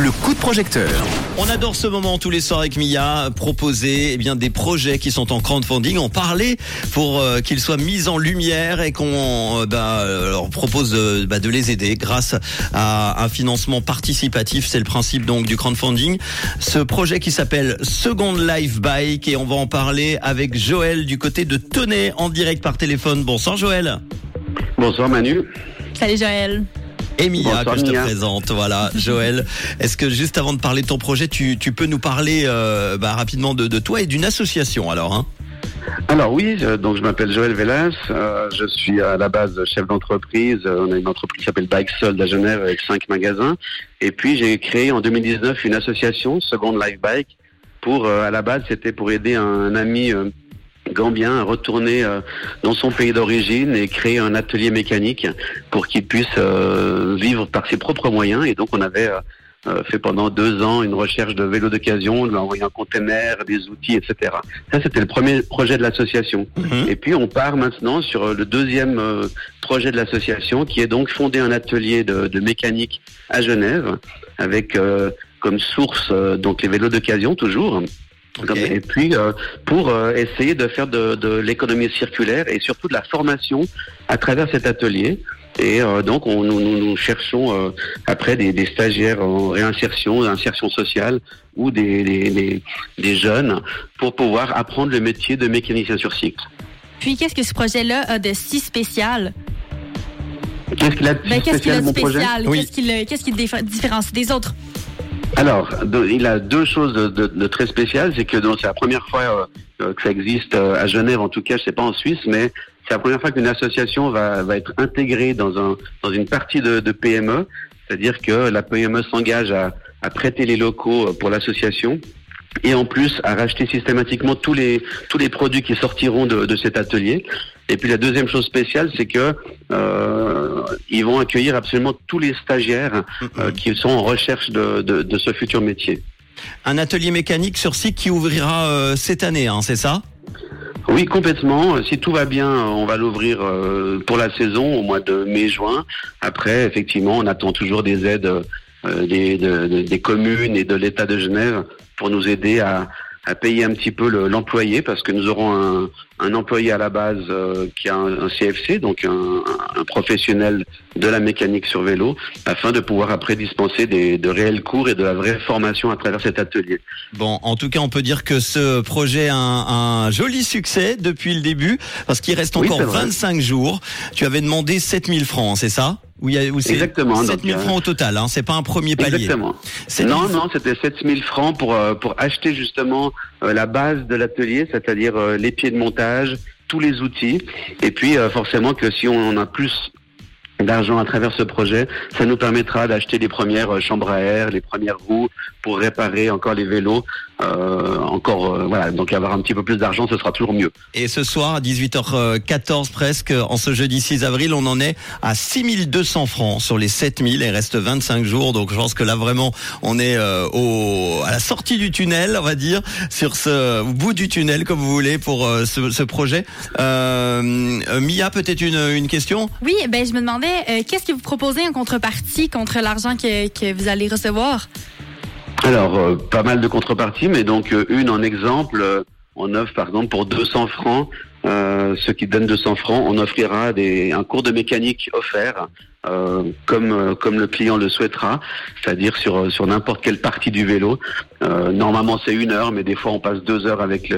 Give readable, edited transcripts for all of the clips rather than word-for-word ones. Le coup de projecteur. On adore ce moment tous les soirs avec Mia, proposer des projets qui sont en crowdfunding, en parler pour qu'ils soient mis en lumière et qu'on leur propose de les aider grâce à un financement participatif. C'est le principe donc du crowdfunding. Ce projet qui s'appelle Second Life Bike, et on va en parler avec Joël du côté de Tenay en direct par téléphone. Bonsoir Joël. Bonsoir Manu. Salut Joël. Et Mia, bonsoir, que je te présente. Voilà, Joël, est-ce que juste avant de parler de ton projet, tu peux nous parler rapidement de toi et d'une association alors Alors oui, donc je m'appelle Joël Vélez, je suis à la base chef d'entreprise. On a une entreprise qui s'appelle Bike Solde à Genève avec 5 magasins. Et puis j'ai créé en 2019 une association, Second Life Bike, pour à la base c'était pour aider un ami gambien à retourner dans son pays d'origine et créer un atelier mécanique pour qu'il puisse vivre par ses propres moyens. Et donc on avait fait pendant 2 ans une recherche de vélos d'occasion, on lui a envoyé un container, des outils, etc. Ça c'était le premier projet de l'association. Et puis on part maintenant sur le deuxième projet de l'association, qui est donc fonder un atelier de mécanique à Genève avec comme source donc les vélos d'occasion toujours. Okay. Et puis pour essayer de faire de l'économie circulaire et surtout de la formation à travers cet atelier. Et donc nous cherchons après des stagiaires en réinsertion, insertion sociale, ou des jeunes pour pouvoir apprendre le métier de mécanicien sur cycle. Puis qu'est-ce que ce projet-là a de si spécial ? Qu'est-ce qui le différencie des autres ? Alors, il a deux choses de très spéciales. C'est que c'est la première fois que ça existe à Genève, en tout cas, je ne sais pas en Suisse, mais c'est la première fois qu'une association va être intégrée dans une partie de PME. C'est-à-dire que la PME s'engage à prêter les locaux pour l'association et en plus à racheter systématiquement tous les produits qui sortiront de cet atelier. Et puis la deuxième chose spéciale, c'est que ils vont accueillir absolument tous les stagiaires qui sont en recherche de ce futur métier. Un atelier mécanique sur site qui ouvrira cette année, c'est ça ? Oui, complètement. Si tout va bien, on va l'ouvrir pour la saison au mois de mai-juin. Après, effectivement, on attend toujours des aides des communes et de l'État de Genève pour nous aider à payer un petit peu l'employé, parce que nous aurons un employé à la base qui a un CFC, donc un professionnel de la mécanique sur vélo, afin de pouvoir après dispenser de réels cours et de la vraie formation à travers cet atelier. Bon, en tout cas, on peut dire que ce projet a un joli succès depuis le début, parce qu'il reste encore 25 jours. Tu avais demandé 7 000 francs, c'est ça ? Exactement. 7 000 francs au total, c'est pas un premier palier. Exactement. Non, c'était 7 000 francs pour acheter justement la base de l'atelier, c'est-à-dire les pieds de montage, tous les outils. Et puis forcément que si on en a plus d'argent à travers ce projet, ça nous permettra d'acheter les premières chambres à air, les premières roues pour réparer encore les vélos. Donc avoir un petit peu plus d'argent, ce sera toujours mieux. Et ce soir à 18h14 presque, en ce jeudi 6 avril, on en est à 6200 francs sur les 7000 et reste 25 jours. Donc je pense que là vraiment on est à la sortie du tunnel, on va dire, sur ce bout du tunnel comme vous voulez pour ce projet. Mia, peut-être une question ? Oui, je me demandais qu'est-ce que vous proposez en contrepartie contre l'argent que vous allez recevoir ? Alors, pas mal de contreparties, mais donc une en exemple, on offre par exemple pour 200 francs, ceux qui donnent 200 francs, on offrira un cours de mécanique offert, comme le client le souhaitera, c'est-à-dire sur n'importe quelle partie du vélo. Normalement c'est 1 heure, mais des fois on passe 2 heures avec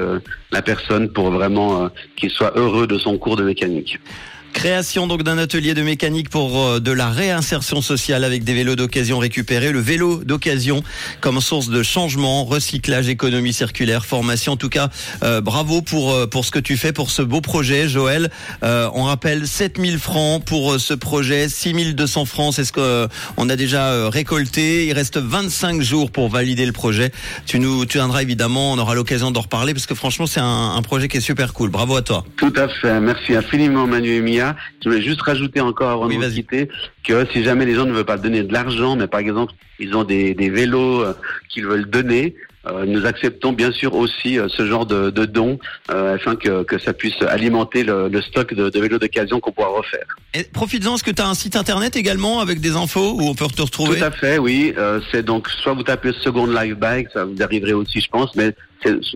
la personne pour vraiment qu'il soit heureux de son cours de mécanique. Création donc d'un atelier de mécanique pour de la réinsertion sociale avec des vélos d'occasion récupérés. Le vélo d'occasion comme source de changement, recyclage, économie circulaire, formation. En tout cas, bravo pour ce que tu fais, pour ce beau projet, Joël. On rappelle 7000 francs pour ce projet, 6200 francs, c'est ce qu'on a déjà récolté. Il reste 25 jours pour valider le projet. Tu nous tiendras évidemment, on aura l'occasion d'en reparler parce que franchement, c'est un projet qui est super cool. Bravo à toi. Tout à fait. Merci infiniment, Manu et Mia. Je voulais juste rajouter encore avant de vous quitter que si jamais les gens ne veulent pas donner de l'argent, mais par exemple ils ont des vélos qu'ils veulent donner, Nous acceptons bien sûr aussi ce genre de dons afin que ça puisse alimenter le stock de vélos d'occasion qu'on pourra refaire. Et profites-en, est-ce que tu as un site internet également avec des infos où on peut te retrouver? Tout à fait, oui. C'est donc soit vous tapez Second Life Bike, ça vous arriverez aussi je pense, mais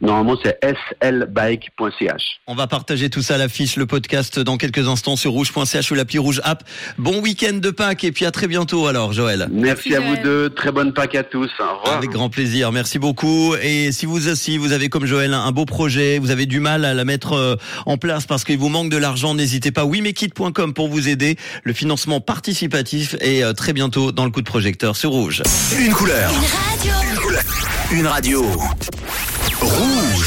normalement c'est slbike.ch. On va partager tout ça à l'affiche, le podcast dans quelques instants sur rouge.ch ou l'appli Rouge App. Bon week-end de Pâques et puis à très bientôt alors Joël. Merci à vous deux, très bonne Pâques à tous. Au revoir. Avec grand plaisir, merci beaucoup. Et si vous aussi vous avez comme Joël un beau projet, vous avez du mal à la mettre en place parce qu'il vous manque de l'argent, n'hésitez pas, wemakeit.com pour vous aider. Le financement participatif est très bientôt dans le coup de projecteur sur Rouge. Une couleur. Une radio. Rouge.